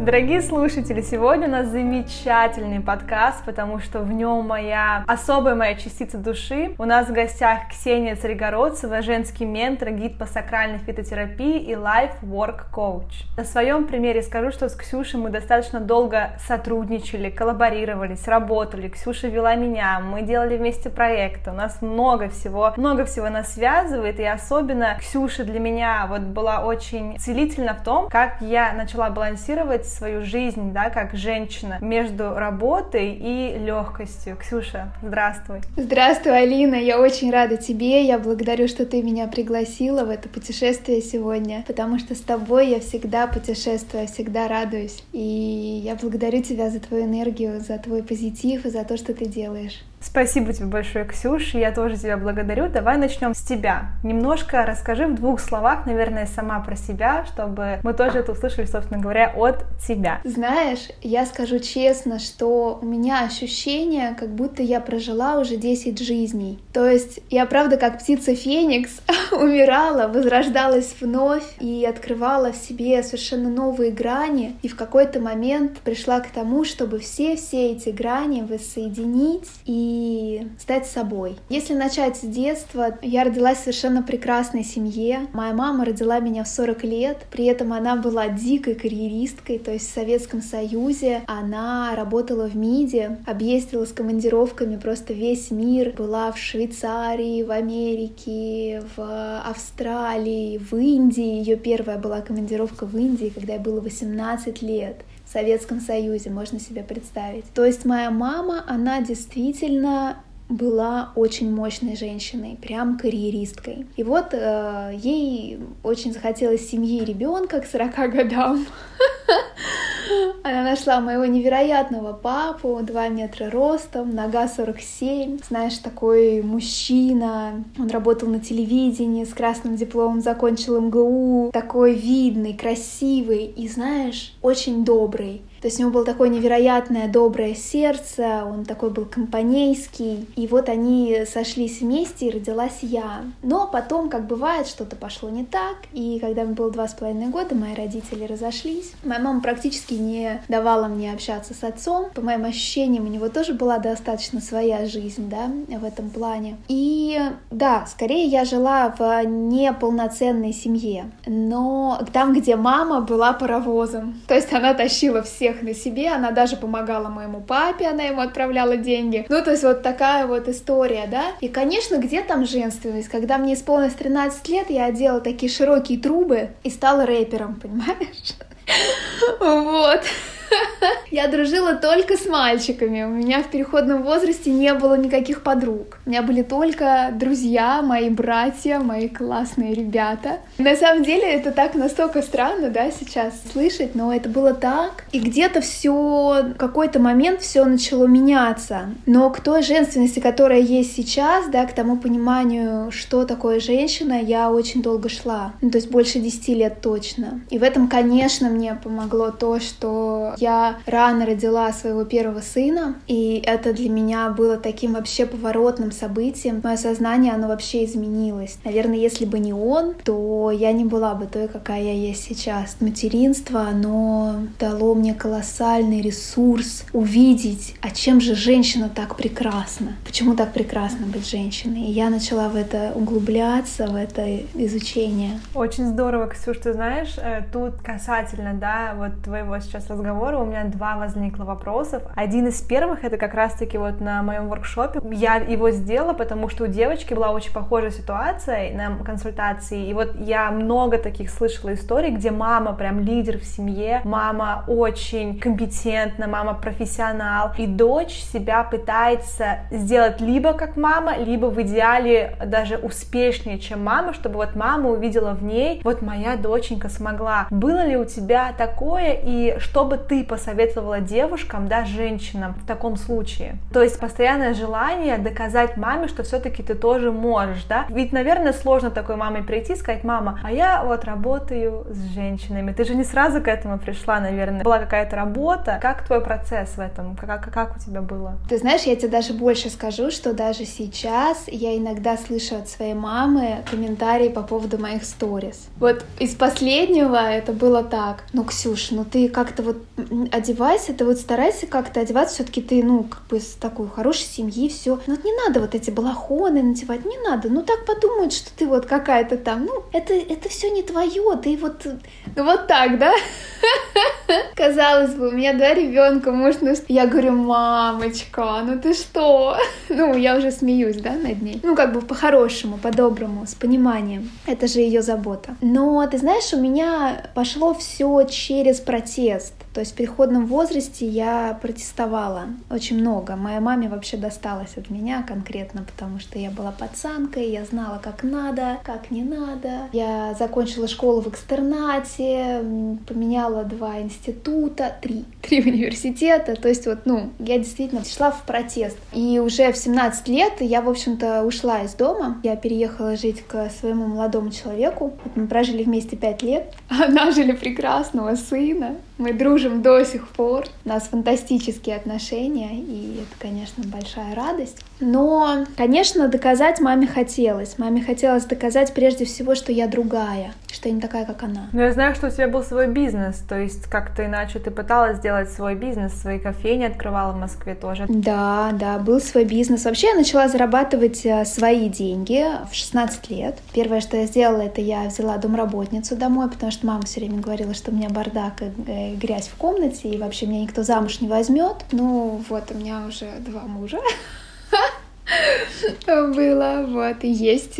Дорогие слушатели, сегодня у нас замечательный подкаст, потому что в нем особая моя частица души. У нас в гостях Ксения Царьгородцева, женский ментор, гид по сакральной фитотерапии и Life Work Coach. На своем примере скажу, что с Ксюшей мы достаточно долго сотрудничали, коллаборировались, работали. Ксюша вела меня, мы делали вместе проекты. У нас много всего нас связывает, и особенно Ксюша для меня была очень целительна в том, как я начала балансировать свою жизнь, как женщина, между работой и легкостью. Ксюша, здравствуй. Здравствуй, Алина, я очень рада тебе, я благодарю, что ты меня пригласила в это путешествие сегодня, потому что с тобой я всегда путешествую, всегда радуюсь, и я благодарю тебя за твою энергию, за твой позитив и за то, что ты делаешь. Спасибо тебе большое, Ксюша, я тоже тебя благодарю. Давай начнем с тебя. Немножко расскажи в двух словах, наверное, сама про себя, чтобы мы тоже это услышали, собственно говоря, от тебя. Знаешь, я скажу честно, что у меня ощущение, как будто я прожила уже 10 жизней. То есть я, правда, как птица Феникс, умирала, возрождалась вновь и открывала в себе совершенно новые грани. И в какой-то момент пришла к тому, чтобы все эти грани воссоединить и стать собой. Если начать с детства, я родилась в совершенно прекрасной семье. Моя мама родила меня в 40 лет, при этом она была дикой карьеристкой, то есть в Советском Союзе она работала в МИДе, объездила с командировками просто весь мир, была в Швейцарии, в Америке, в Австралии, в Индии. Ее первая была командировка в Индии, когда ей было 18 лет. В Советском Союзе, можно себе представить. То есть моя мама, она действительно была очень мощной женщиной, прям карьеристкой. И вот ей очень захотелось семьи и ребенка к 40 годам. Она нашла моего невероятного папу, 2 метра ростом, нога 47. Знаешь, такой мужчина, он работал на телевидении, с красным дипломом закончил МГУ. Такой видный, красивый и, знаешь, очень добрый. То есть у него было такое невероятное доброе сердце, он такой был компанейский. И вот они сошлись вместе, и родилась я. Но потом, как бывает, что-то пошло не так. И когда мне было 2,5 года, мои родители разошлись. Моя мама практически не давала мне общаться с отцом. По моим ощущениям, у него тоже была достаточно своя жизнь, в этом плане. И да, скорее я жила в неполноценной семье. Но там, где мама была паровозом. То есть она тащила всех на себе, она даже помогала моему папе, она ему отправляла деньги. То есть вот такая вот история, И, конечно, где там женственность? Когда мне исполнилось 13 лет, я одела такие широкие трубы и стала рэпером, понимаешь? Вот. Я дружила только с мальчиками, у меня в переходном возрасте не было никаких подруг. У меня были только друзья, мои братья, мои классные ребята. На самом деле это так настолько странно, сейчас слышать, но это было так. И где-то в какой-то момент все начало меняться. Но к той женственности, которая есть сейчас, к тому пониманию, что такое женщина, я очень долго шла. То есть больше 10 лет точно. И в этом, конечно, мне помогло то, что я рано родила своего первого сына, и это для меня было таким вообще поворотным событием. Мое сознание, оно вообще изменилось. Наверное, если бы не он, то я не была бы той, какая я есть сейчас. Материнство, оно дало мне колоссальный ресурс увидеть, а чем же женщина так прекрасна? Почему так прекрасно быть женщиной? И я начала в это углубляться, в это изучение. Очень здорово, Ксюш, ты знаешь, тут касательно, твоего сейчас разговора, у меня 2 возникло вопросов. Один из первых, это как раз-таки на моем воркшопе. Я его сделала, потому что у девочки была очень похожая ситуация на консультации. И я много таких слышала историй, где мама прям лидер в семье, мама очень компетентна, мама профессионал. И дочь себя пытается сделать либо как мама, либо в идеале даже успешнее, чем мама, чтобы мама увидела в ней, моя доченька смогла. Было ли у тебя такое, и чтобы ты ты посоветовала девушкам, да, женщинам в таком случае? То есть постоянное желание доказать маме, что все-таки ты тоже можешь, да? Ведь, наверное, сложно такой маме прийти и сказать: мама, а я вот работаю с женщинами. Ты же не сразу к этому пришла, наверное. Была какая-то работа. Как твой процесс в этом? Как у тебя было? Ты знаешь, я тебе даже больше скажу, что даже сейчас я иногда слышу от своей мамы комментарии по поводу моих сторис. Вот из последнего это было так: ну, Ксюш, ну ты как-то вот одевайся, ты вот старайся как-то одеваться, все-таки ты, ну, как бы с такой хорошей семьи, все. Ну вот не надо вот эти балахоны надевать, не надо, ну так подумают, что ты вот какая-то там, ну это все не твое, ты вот, ну вот так, да? Казалось бы, у меня 2 ребенка, муж, ну я говорю: мамочка, ну ты что? Ну я уже смеюсь, да, над ней. Ну как бы по-хорошему, по-доброму, с пониманием. Это же ее забота. Но ты знаешь, у меня пошло все через протест. То есть в переходном возрасте я протестовала очень много. Моей маме вообще досталось от меня конкретно, потому что я была пацанкой, я знала, как надо, как не надо. Я закончила школу в экстернате, поменяла 2 института, 3 университета. То есть вот, ну, я действительно шла в протест. И уже в 17 лет я, в общем-то, ушла из дома. Я переехала жить к своему молодому человеку. Вот мы прожили вместе 5 лет. Нажили прекрасного сына. Мы дружим до сих пор. У нас фантастические отношения, и это, конечно, большая радость. Но, конечно, доказать маме хотелось. Маме хотелось доказать прежде всего, что я другая, что я не такая, как она. Но я знаю, что у тебя был свой бизнес, то есть как-то иначе ты пыталась сделать свой бизнес, свои кофейни открывала в Москве тоже. Да, был свой бизнес. Вообще я начала зарабатывать свои деньги в 16 лет. Первое, что я сделала, это я взяла домработницу домой, потому что мама все время говорила, что у меня бардак и грязь в комнате, и вообще меня никто замуж не возьмет. Ну вот, у меня уже 2 мужа. Было, вот, и есть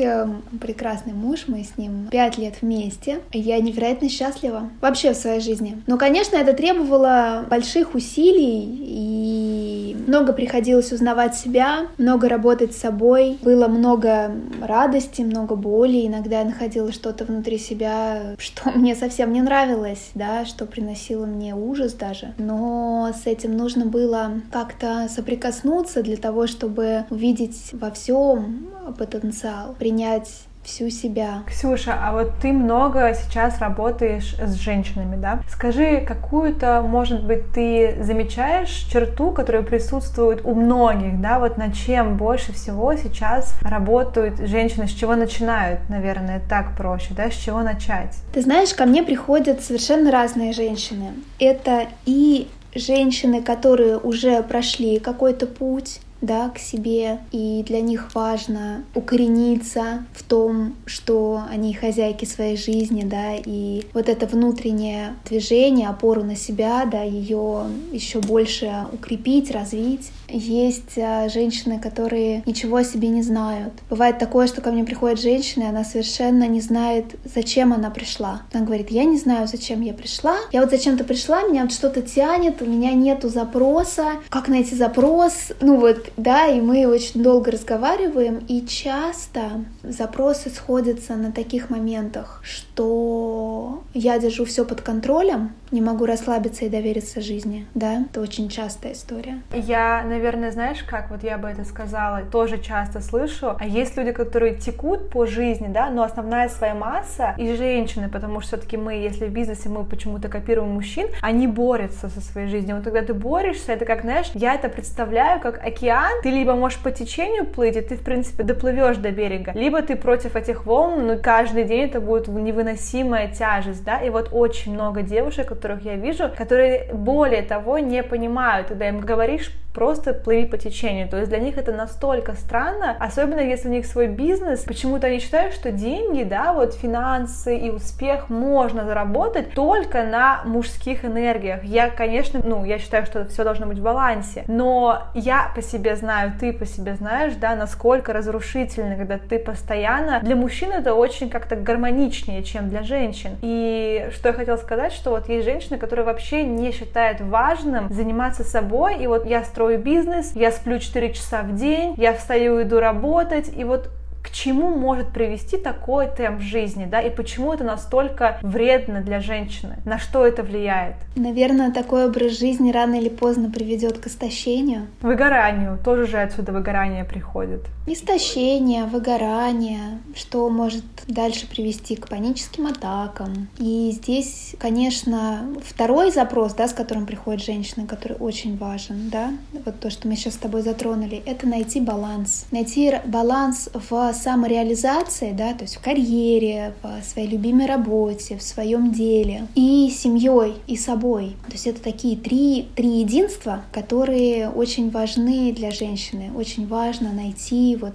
прекрасный муж, мы с ним 5 лет вместе, я невероятно счастлива вообще в своей жизни. Но, конечно, это требовало больших усилий, и много приходилось узнавать себя, много работать с собой, было много радости, много боли, иногда я находила что-то внутри себя, что мне совсем не нравилось, да, что приносило мне ужас даже, но с этим нужно было как-то соприкоснуться для того, чтобы увидеть во всем потенциал, принять всю себя. Ксюша, а вот ты много сейчас работаешь с женщинами, да? Скажи, какую-то, может быть, ты замечаешь черту, которая присутствует у многих, да? Вот над чем больше всего сейчас работают женщины, с чего начинают, наверное, так проще, да? С чего начать? Ты знаешь, ко мне приходят совершенно разные женщины. Это и женщины, которые уже прошли какой-то путь, да, к себе, и для них важно укорениться в том, что они хозяйки своей жизни, да, и вот это внутреннее движение, опору на себя, да, ее еще больше укрепить, развить. Есть женщины, которые ничего о себе не знают. Бывает такое, что ко мне приходит женщина, и она совершенно не знает, зачем она пришла. Она говорит: я не знаю, зачем я пришла. Я вот зачем-то пришла, меня вот что-то тянет, у меня нету запроса. Как найти запрос? Ну вот, да, и мы очень долго разговариваем, и часто запросы сходятся на таких моментах, что я держу все под контролем, не могу расслабиться и довериться жизни, да, это очень частая история. Я, наверное, знаешь, как вот я бы это сказала, тоже часто слышу, а есть люди, которые текут по жизни, да, но основная своя масса и женщины, потому что все-таки мы, если в бизнесе мы почему-то копируем мужчин, они борются со своей жизнью. Вот когда ты борешься, это как, знаешь, я это представляю как океан, ты либо можешь по течению плыть, и ты, в принципе, доплывешь до берега, либо ты против этих волн, но каждый день это будет невыносимая тяжесть, да, и вот очень много девушек, которых я вижу, которые более того не понимают, когда им говоришь: просто плыви по течению. То есть для них это настолько странно, особенно если у них свой бизнес. Почему-то они считают, что деньги, да, вот финансы и успех можно заработать только на мужских энергиях. Я, конечно, я считаю, что все должно быть в балансе. Но я по себе знаю, ты по себе знаешь, да, насколько разрушительно, когда ты постоянно... Для мужчин это очень как-то гармоничнее, чем для женщин. И что я хотела сказать, что вот есть женщины, которые вообще не считают важным заниматься собой. И вот я строю бизнес, я сплю 4 часа в день, я встаю, иду работать, и вот к к чему может привести такой темп жизни, да, и почему это настолько вредно для женщины, на что это влияет? Наверное, такой образ жизни рано или поздно приведет к истощению. Выгоранию, тоже же отсюда выгорание приходит. Истощение, выгорание, что может дальше привести к паническим атакам. И здесь, конечно, второй запрос, да, с которым приходит женщина, который очень важен, да, вот то, что мы сейчас с тобой затронули, это найти баланс. Найти баланс в самореализации, да, то есть в карьере, в своей любимой работе, в своем деле, и семьей, и собой. То есть это такие три единства, которые очень важны для женщины. Очень важно найти вот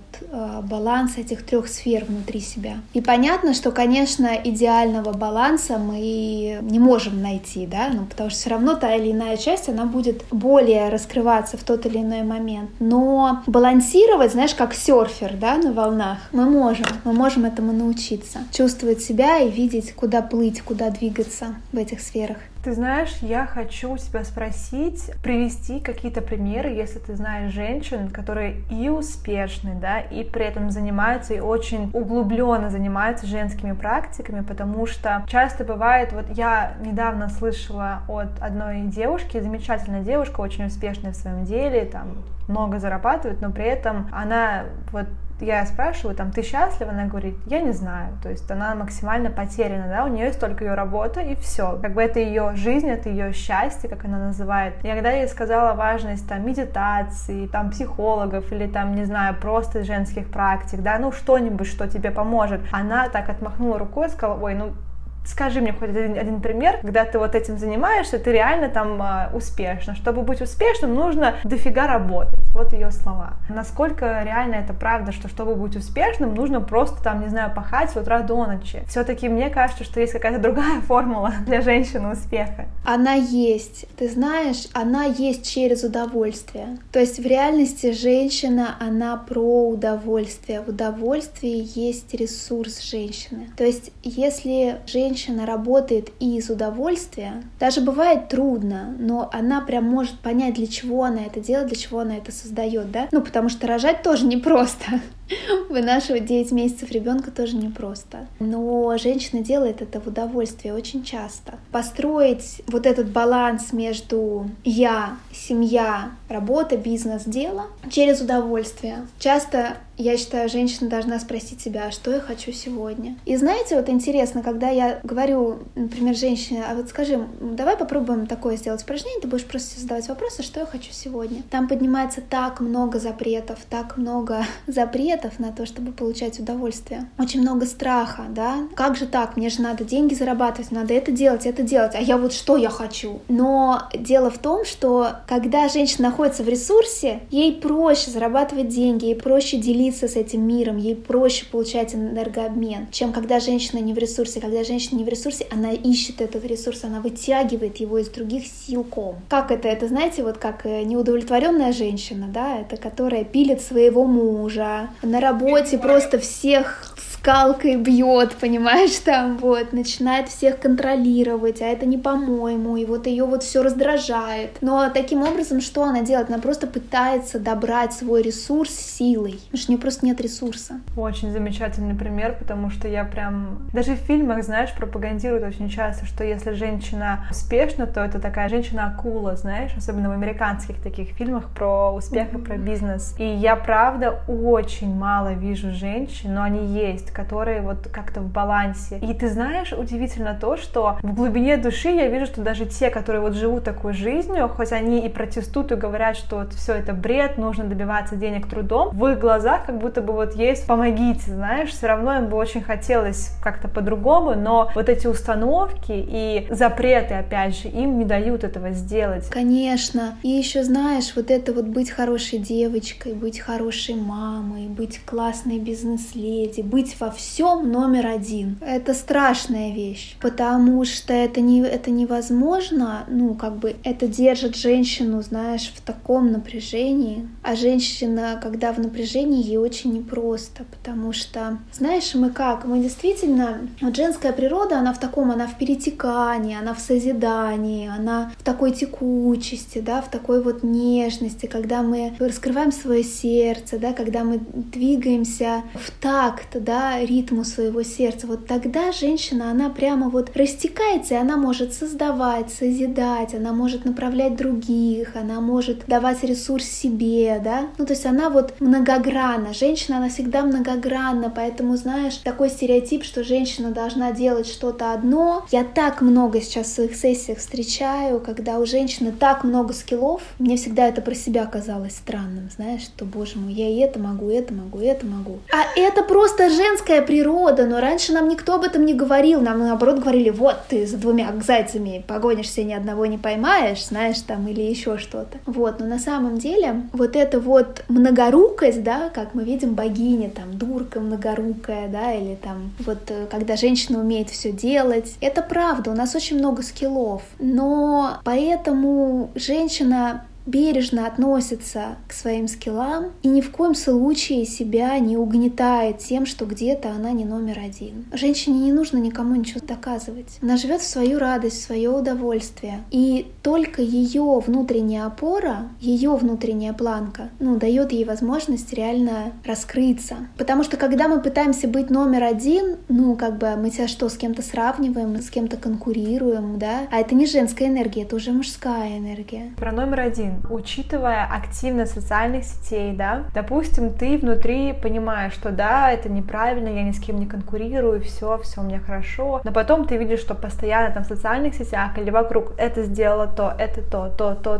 баланс этих трех сфер внутри себя. И понятно, что, конечно, идеального баланса мы не можем найти, да, ну, потому что все равно та или иная часть, она будет более раскрываться в тот или иной момент. Но балансировать, знаешь, как серфер, да, на волнах, мы можем этому научиться. Чувствовать себя и видеть, куда плыть, куда двигаться в этих сферах. Ты знаешь, я хочу тебя спросить, привести какие-то примеры, если ты знаешь женщин, которые и успешны, да, и при этом занимаются, и очень углубленно занимаются женскими практиками, потому что часто бывает, вот я недавно слышала от одной девушки, замечательная девушка, очень успешная в своем деле, там много зарабатывает, но при этом она вот я спрашиваю, там, ты счастлива? Она говорит, я не знаю. То есть она максимально потеряна, да, у нее есть только ее работа и все. Как бы это ее жизнь, это ее счастье, как она называет. И когда я ей сказала важность, там, медитации, там, психологов или, там, не знаю, просто женских практик, да, ну, что-нибудь, что тебе поможет, она так отмахнула рукой и сказала, ой, ну, скажи мне хоть один пример, когда ты вот этим занимаешься, ты реально там успешна. Чтобы быть успешным, нужно дофига работать. Вот ее слова. Насколько реально это правда, что чтобы быть успешным, нужно просто там, не знаю, пахать с утра до ночи. Все-таки мне кажется, что есть какая-то другая формула для женщины успеха. Она есть. Ты знаешь, она есть через удовольствие. То есть в реальности женщина, она про удовольствие. В удовольствии есть ресурс женщины. То есть если женщина работает и из удовольствия, даже бывает трудно, но она прям может понять, для чего она это делает, для чего она это создает, да? Ну, потому что рожать тоже непросто. Вынашивать 9 месяцев ребенка тоже непросто. Но женщина делает это в удовольствии очень часто. Построить вот этот баланс между я, семья, работа, бизнес, дело через удовольствие. Часто, я считаю, женщина должна спросить себя, что я хочу сегодня. И знаете, вот интересно, когда я говорю, например, женщине, а вот скажи, давай попробуем такое сделать упражнение, ты будешь просто задавать вопросы, что я хочу сегодня. Там поднимается так много запретов, на то, чтобы получать удовольствие. Очень много страха, да? Как же так? Мне же надо деньги зарабатывать, надо это делать. А я вот что я хочу? Но дело в том, что когда женщина находится в ресурсе, ей проще зарабатывать деньги, ей проще делиться с этим миром, ей проще получать энергообмен, чем когда женщина не в ресурсе. Когда женщина не в ресурсе, она ищет этот ресурс, она вытягивает его из других силком. Как это? Это, знаете, вот как неудовлетворенная женщина, да? Это которая пилит своего мужа, на работе просто всех скалкой бьет, понимаешь, там вот, начинает всех контролировать, а это не по-моему, и вот ее вот все раздражает. Но таким образом, что она делает? Она просто пытается добрать свой ресурс силой, потому что у нее просто нет ресурса. Очень замечательный пример, потому что я прям, даже в фильмах, знаешь, пропагандируют очень часто, что если женщина успешна, то это такая женщина-акула, знаешь, особенно в американских таких фильмах про успех и про бизнес. И я, правда, очень мало вижу женщин, но они есть, которые вот как-то в балансе. И ты знаешь, удивительно то, что в глубине души я вижу, что даже те, которые вот живут такой жизнью, хоть они и протестуют, и говорят, что вот все это бред, нужно добиваться денег трудом, в их глазах как будто бы вот есть «помогите», знаешь, все равно им бы очень хотелось как-то по-другому, но вот эти установки и запреты, опять же, им не дают этого сделать. Конечно. И еще, знаешь, вот это вот быть хорошей девочкой, быть хорошей мамой, быть классной бизнес-леди, быть во всем номер один. Это страшная вещь, потому что это невозможно, это держит женщину, знаешь, в таком напряжении. А женщина, когда в напряжении, ей очень непросто, потому что, знаешь, мы действительно, вот женская природа, она в перетекании, она в созидании, она в такой текучести, да, в такой вот нежности, когда мы раскрываем свое сердце, да, когда мы двигаемся в такт, да, ритму своего сердца, вот тогда женщина, она прямо вот растекается, и она может создавать, созидать, она может направлять других, она может давать ресурс себе, да, то есть она вот многогранна, женщина, она всегда многогранна, поэтому, знаешь, такой стереотип, что женщина должна делать что-то одно, я так много сейчас в своих сессиях встречаю, когда у женщины так много скиллов, мне всегда это про себя казалось странным, знаешь, что, боже мой, я и это могу, и это могу, и это могу. А это просто женская природа, но раньше нам никто об этом не говорил, нам наоборот говорили, вот ты за двумя зайцами погонишься, ни одного не поймаешь, знаешь, там, или еще что-то. Вот, но на самом деле, вот эта вот многорукость, да, как мы видим, богиня, там, дурка многорукая, да, или там, вот, когда женщина умеет все делать, это правда, у нас очень много скиллов, но поэтому женщина бережно относится к своим скиллам и ни в коем случае себя не угнетает тем, что где-то она не номер один. Женщине не нужно никому ничего доказывать. Она живет в свою радость, в свое удовольствие. И только ее внутренняя опора, ее внутренняя планка, дает ей возможность реально раскрыться. Потому что когда мы пытаемся быть номер один, мы себя что, с кем-то сравниваем, с кем-то конкурируем, да? А это не женская энергия, это уже мужская энергия. Про номер один. Учитывая активность социальных сетей, да, допустим, ты внутри понимаешь, что да, это неправильно, я ни с кем не конкурирую, все у меня хорошо, но потом ты видишь, что постоянно там в социальных сетях или вокруг это сделала то, это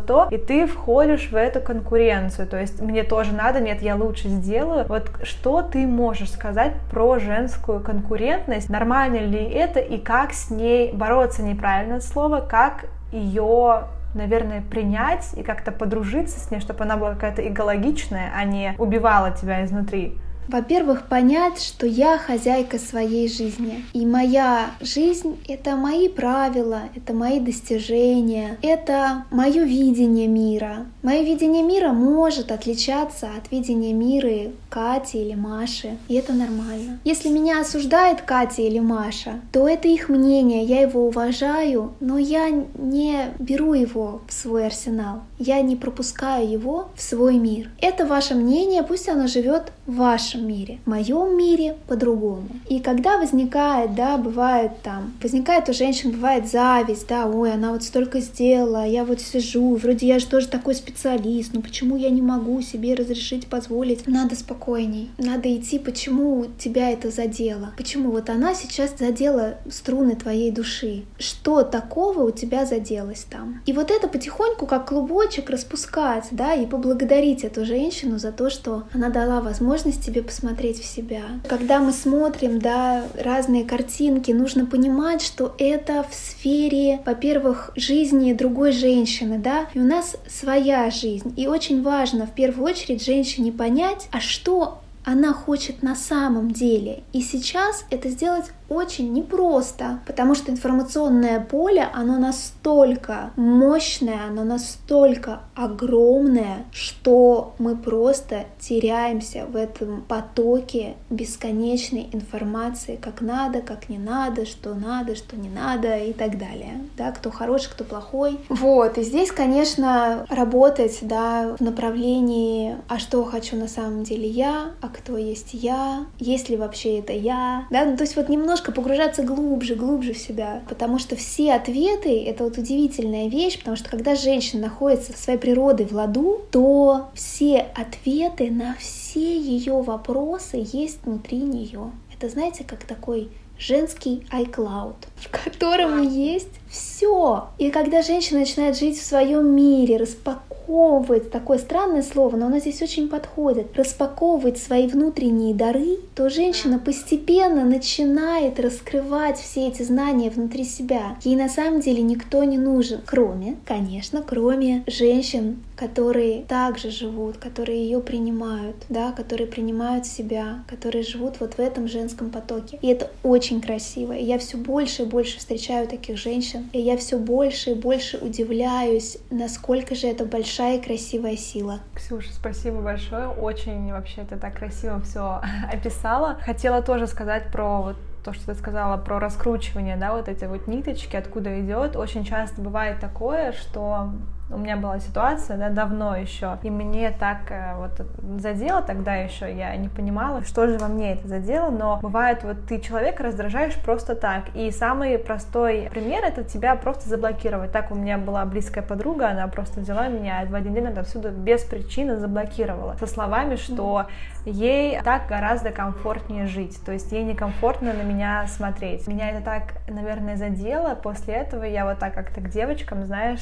то, и ты входишь в эту конкуренцию, то есть мне тоже надо, нет, я лучше сделаю. Вот что ты можешь сказать про женскую конкурентность, нормально ли это и как с ней бороться, неправильное слово, как ее, наверное, принять и как-то подружиться с ней, чтобы она была какая-то экологичная, а не убивала тебя изнутри. Во-первых, понять, что я хозяйка своей жизни. И моя жизнь — это мои правила, это мои достижения, это мое видение мира. Мое видение мира может отличаться от видения мира Кати или Маши, и это нормально. Если меня осуждает Катя или Маша, то это их мнение, я его уважаю, но я не беру его в свой арсенал, я не пропускаю его в свой мир. Это ваше мнение, пусть оно живет в вашем мире, в моем мире по-другому. И когда возникает, да, возникает у женщин, бывает зависть, да, ой, она вот столько сделала, я вот сижу, вроде я же тоже такой специалист, почему я не могу себе разрешить, позволить? Надо спокойней, надо идти, почему тебя это задело, почему вот она сейчас задела струны твоей души, что такого у тебя заделось там? И вот это потихоньку, как клубочек, распускать, да, и поблагодарить эту женщину за то, что она дала возможность тебе посмотреть в себя. Когда мы смотрим, да, разные картинки, нужно понимать, что это в сфере, во-первых, жизни другой женщины, да, и у нас своя жизнь. И очень важно в первую очередь женщине понять, а что она хочет на самом деле. И сейчас это сделать очень непросто, потому что информационное поле, оно настолько мощное, оно настолько огромное, что мы просто теряемся в этом потоке бесконечной информации, как надо, как не надо, что не надо и так далее. Да, кто хороший, кто плохой. Вот, и здесь, конечно, работать, да, в направлении, а что хочу на самом деле я, а кто есть я, есть ли вообще это я, да, то есть вот немножко погружаться глубже в себя, потому что все ответы — это вот удивительная вещь, потому что когда женщина находится со своей природой в ладу, то все ответы на все ее вопросы есть внутри нее. Это, знаете, как такой женский iCloud, в котором есть все. И когда женщина начинает жить в своем мире, распаковывать, такое странное слово, но оно здесь очень подходит, распаковывать свои внутренние дары, то женщина постепенно начинает раскрывать все эти знания внутри себя. Ей на самом деле никто не нужен, кроме женщин, которые также живут, которые ее принимают, да, которые принимают себя, которые живут вот в этом женском потоке. И это очень красиво. И я все больше и больше встречаю таких женщин. И я все больше и больше удивляюсь, насколько же это большая и красивая сила. Ксюша, спасибо большое. Очень вообще ты так красиво все описала. Хотела тоже сказать про вот то, что ты сказала про раскручивание, да, вот эти вот ниточки, откуда идет. Очень часто бывает такое, что у меня была ситуация, да, давно еще, и мне так вот задело тогда еще, я не понимала, что же во мне это задело, но бывает, вот ты человека раздражаешь просто так, и самый простой пример — это тебя просто заблокировать. Так у меня была близкая подруга, она просто взяла меня в один день отовсюду без причины заблокировала, со словами, что ей так гораздо комфортнее жить, то есть ей некомфортно на меня смотреть. Меня это так, наверное, задело, после этого я вот так как-то к девочкам, знаешь,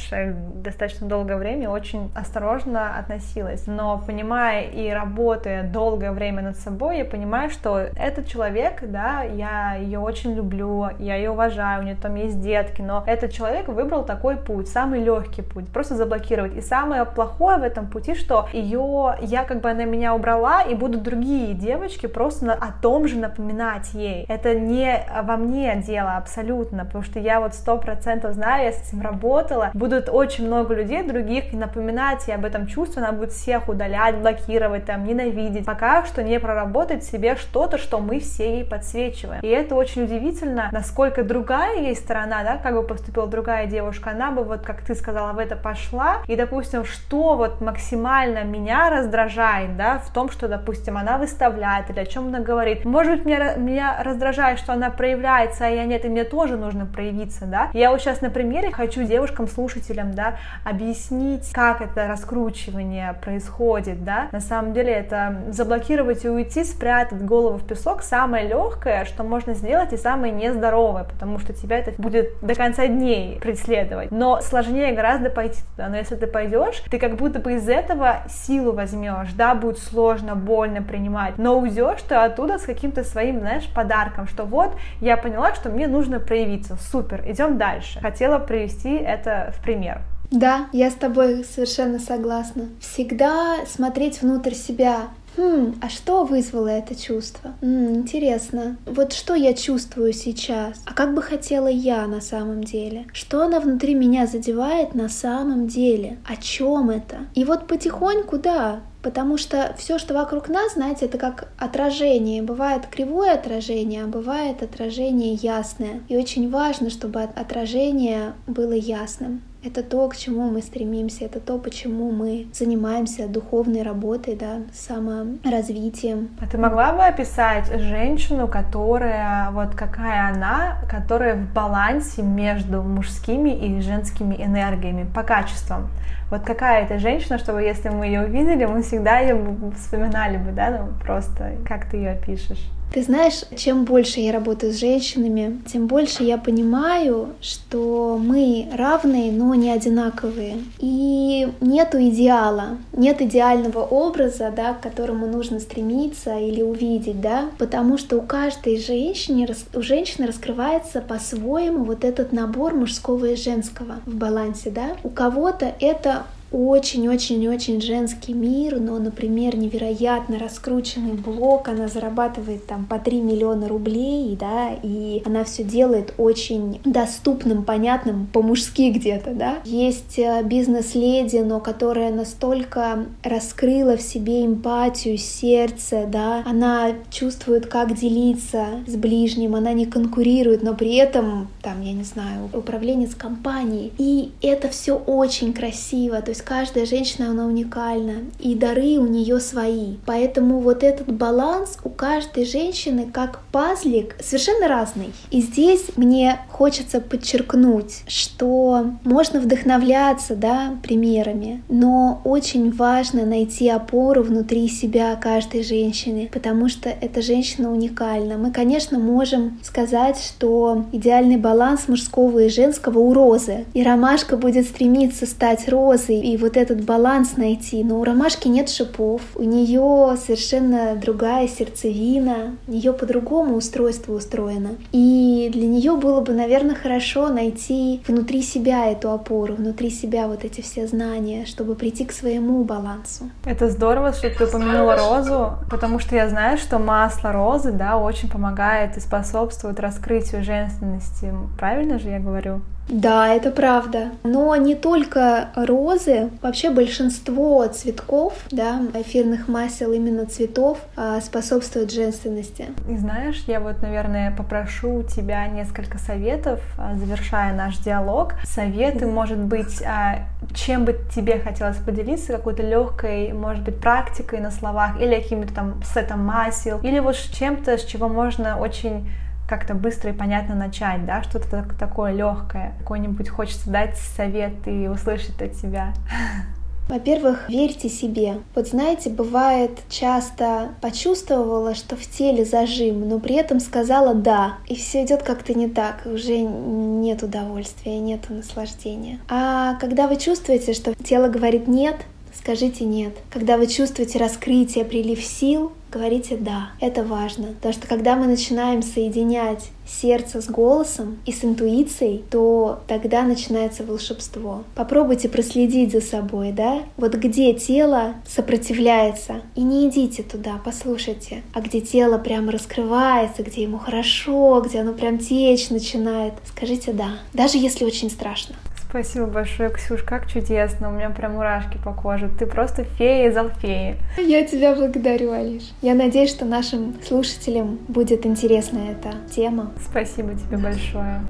достаточно долгое время очень осторожно относилась, но понимая и работая долгое время над собой, я понимаю, что этот человек, да, я ее очень люблю, я ее уважаю, у нее там есть детки, но этот человек выбрал такой путь, самый легкий путь, просто заблокировать. И самое плохое в этом пути, что ее, я как бы, она меня убрала, и будут другие девочки просто о том же напоминать ей. Это не во мне дело абсолютно, потому что я вот 100% знаю, я с этим работала, будут очень много людей других, и напоминать ей об этом чувстве, она будет всех удалять, блокировать, там, ненавидеть, пока что не проработать себе что-то, что мы все ей подсвечиваем. И это очень удивительно, насколько другая ей сторона, да, как бы поступила другая девушка, она бы, вот как ты сказала, в это пошла, и, допустим, что вот максимально меня раздражает, да, в том, что, допустим, она выставляет или о чем она говорит. Может быть, меня раздражает, что она проявляется, а я нет, и мне тоже нужно проявиться, да. Я вот сейчас на примере хочу девушкам-слушателям, да, объяснить, как это раскручивание происходит, да, на самом деле это заблокировать и уйти, спрятать голову в песок, самое легкое, что можно сделать, и самое нездоровое, потому что тебя это будет до конца дней преследовать, но сложнее гораздо пойти туда, но если ты пойдешь, ты как будто бы из этого силу возьмешь, да, будет сложно, больно принимать, но уйдешь ты оттуда с каким-то своим, знаешь, подарком, что вот, я поняла, что мне нужно проявиться, супер, идем дальше. Хотела привести это в пример. Да, я с тобой совершенно согласна. Всегда смотреть внутрь себя. А что вызвало это чувство? Интересно. Вот что я чувствую сейчас? А как бы хотела я на самом деле? Что она внутри меня задевает на самом деле? О чем это? И вот потихоньку, да, потому что все, что вокруг нас, знаете, это как отражение. Бывает кривое отражение, а бывает отражение ясное. И очень важно, чтобы отражение было ясным. Это то, к чему мы стремимся, это то, почему мы занимаемся духовной работой, да, саморазвитием. А ты могла бы описать женщину, которая, вот какая она, которая в балансе между мужскими и женскими энергиями по качествам? Вот какая это женщина, чтобы, если мы ее увидели, мы всегда ее вспоминали бы, да, ну, просто как ты ее опишешь? Ты знаешь, чем больше я работаю с женщинами, тем больше я понимаю, что мы равные, но не одинаковые. И нету идеала, нет идеального образа, да, к которому нужно стремиться или увидеть, да, потому что у каждой женщины, у женщины раскрывается по-своему вот этот набор мужского и женского в балансе, да. У кого-то это очень-очень-очень женский мир, но, например, невероятно раскрученный блог, она зарабатывает там по 3 миллиона рублей, да, и она все делает очень доступным, понятным, по-мужски где-то, да. Есть бизнес-леди, но которая настолько раскрыла в себе эмпатию, сердце, да, она чувствует, как делиться с ближним, она не конкурирует, но при этом, там, я не знаю, управленец компании, и это все очень красиво, то есть каждая женщина, она уникальна, и дары у нее свои. Поэтому вот этот баланс у каждой женщины, как пазлик, совершенно разный. И здесь мне хочется подчеркнуть, что можно вдохновляться, да, примерами, но очень важно найти опору внутри себя каждой женщины, потому что эта женщина уникальна. Мы, конечно, можем сказать, что идеальный баланс мужского и женского у розы, и ромашка будет стремиться стать розой, и и вот этот баланс найти. Но у ромашки нет шипов, у нее совершенно другая сердцевина, у нее по-другому устройство устроено. И для нее было бы, наверное, хорошо найти внутри себя эту опору, внутри себя вот эти все знания, чтобы прийти к своему балансу. Это здорово, что ты упомянула розу, потому что я знаю, что масло розы, да, очень помогает и способствует раскрытию женственности. Правильно же я говорю? Да, это правда. Но не только розы, вообще большинство цветков, да, эфирных масел, именно цветов, способствует женственности. И знаешь, я вот, наверное, попрошу у тебя несколько советов, завершая наш диалог. Советы, может быть, чем бы тебе хотелось поделиться, какой-то легкой, может быть, практикой на словах, или каким-то там сетом масел, или вот чем-то, с чего можно очень как-то быстро и понятно начать, да, что-то такое легкое, какой-нибудь хочется дать совет и услышать от тебя. Во-первых, верьте себе. Вот знаете, бывает, часто почувствовала, что в теле зажим, но при этом сказала «да», и все идет как-то не так, уже нет удовольствия, нет наслаждения. А когда вы чувствуете, что тело говорит «нет», скажите «нет». Когда вы чувствуете раскрытие, прилив сил, говорите «да». Это важно, потому что когда мы начинаем соединять сердце с голосом и с интуицией, то тогда начинается волшебство. Попробуйте проследить за собой, да? Вот где тело сопротивляется, и не идите туда, послушайте. А где тело прямо раскрывается, где ему хорошо, где оно прям течь начинает, скажите «да», даже если очень страшно. Спасибо большое, Ксюш, как чудесно, у меня прям мурашки по коже, ты просто фея из Алфеи. Я тебя благодарю, Алиш. Я надеюсь, что нашим слушателям будет интересна эта тема. Спасибо тебе большое.